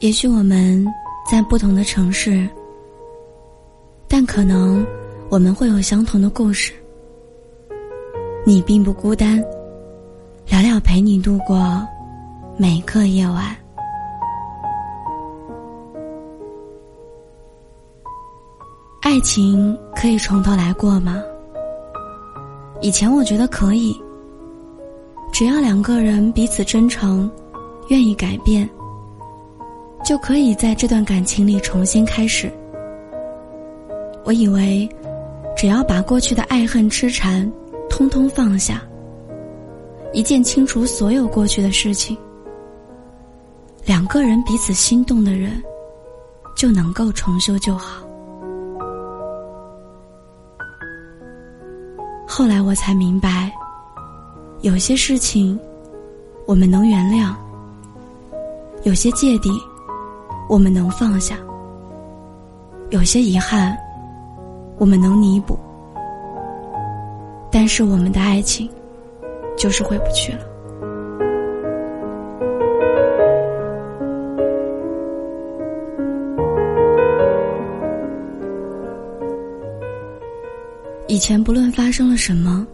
也许我们在不同的城市，但可能我们会有相同的故事。你并不孤单，聊聊陪你度过每个夜晚。爱情可以从头来过吗？以前我觉得可以，只要两个人彼此真诚，愿意改变，就可以在这段感情里重新开始。我以为只要把过去的爱恨痴缠通通放下，一键清除所有过去的事情，两个人彼此心动的人就能够重修旧好。后来我才明白，有些事情我们能原谅，有些芥蒂我们能放下，有些遗憾我们能弥补，但是我们的爱情就是回不去了。以前不论发生了什么，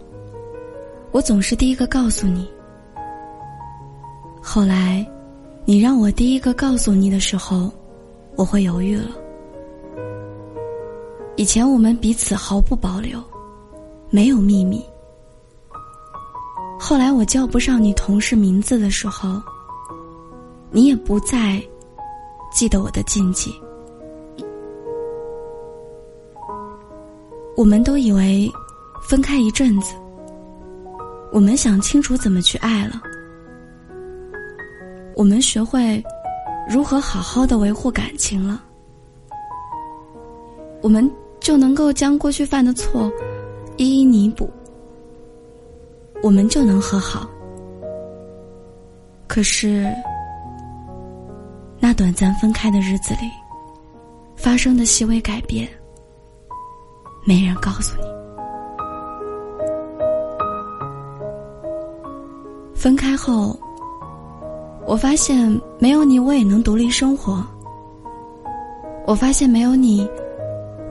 我总是第一个告诉你。后来你让我第一个告诉你的时候，我会犹豫了。以前我们彼此毫不保留，没有秘密。后来我叫不上你同事名字的时候，你也不再记得我的禁忌。我们都以为分开一阵子，我们想清楚怎么去爱了，我们学会如何好好的维护感情了，我们就能够将过去犯的错一一弥补，我们就能和好。可是那短暂分开的日子里发生的细微改变，没人告诉你。分开后我发现没有你我也能独立生活，我发现没有你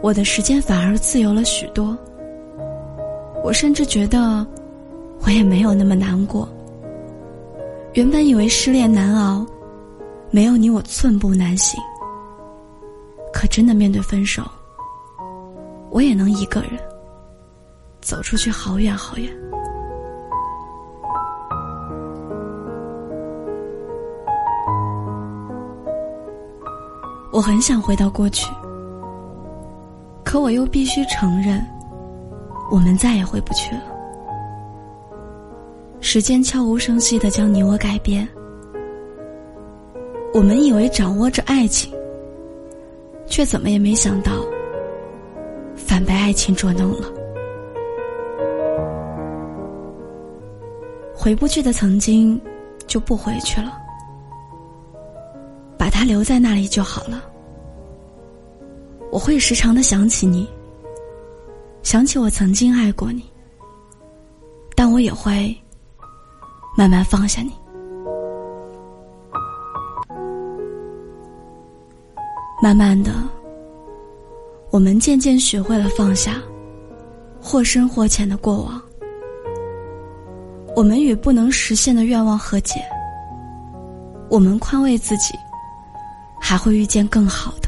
我的时间反而自由了许多，我甚至觉得我也没有那么难过。原本以为失恋难熬，没有你我寸步难行，可真的面对分手，我也能一个人走出去好远好远。我很想回到过去，可我又必须承认，我们再也回不去了。时间悄无声息地将你我改变，我们以为掌握着爱情，却怎么也没想到反被爱情捉弄了。回不去的曾经就不回去了，把它留在那里就好了。我会时常地想起你，想起我曾经爱过你，但我也会慢慢放下你。慢慢的，我们渐渐学会了放下或深或浅的过往，我们与不能实现的愿望和解，我们宽慰自己还会遇见更好的，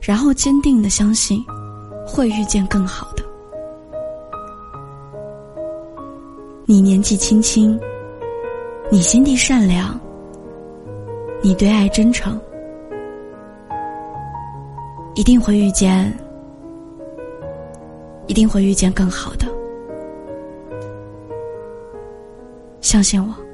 然后坚定地相信会遇见更好的。你年纪轻轻，你心地善良，你对爱真诚，一定会遇见更好的。相信我。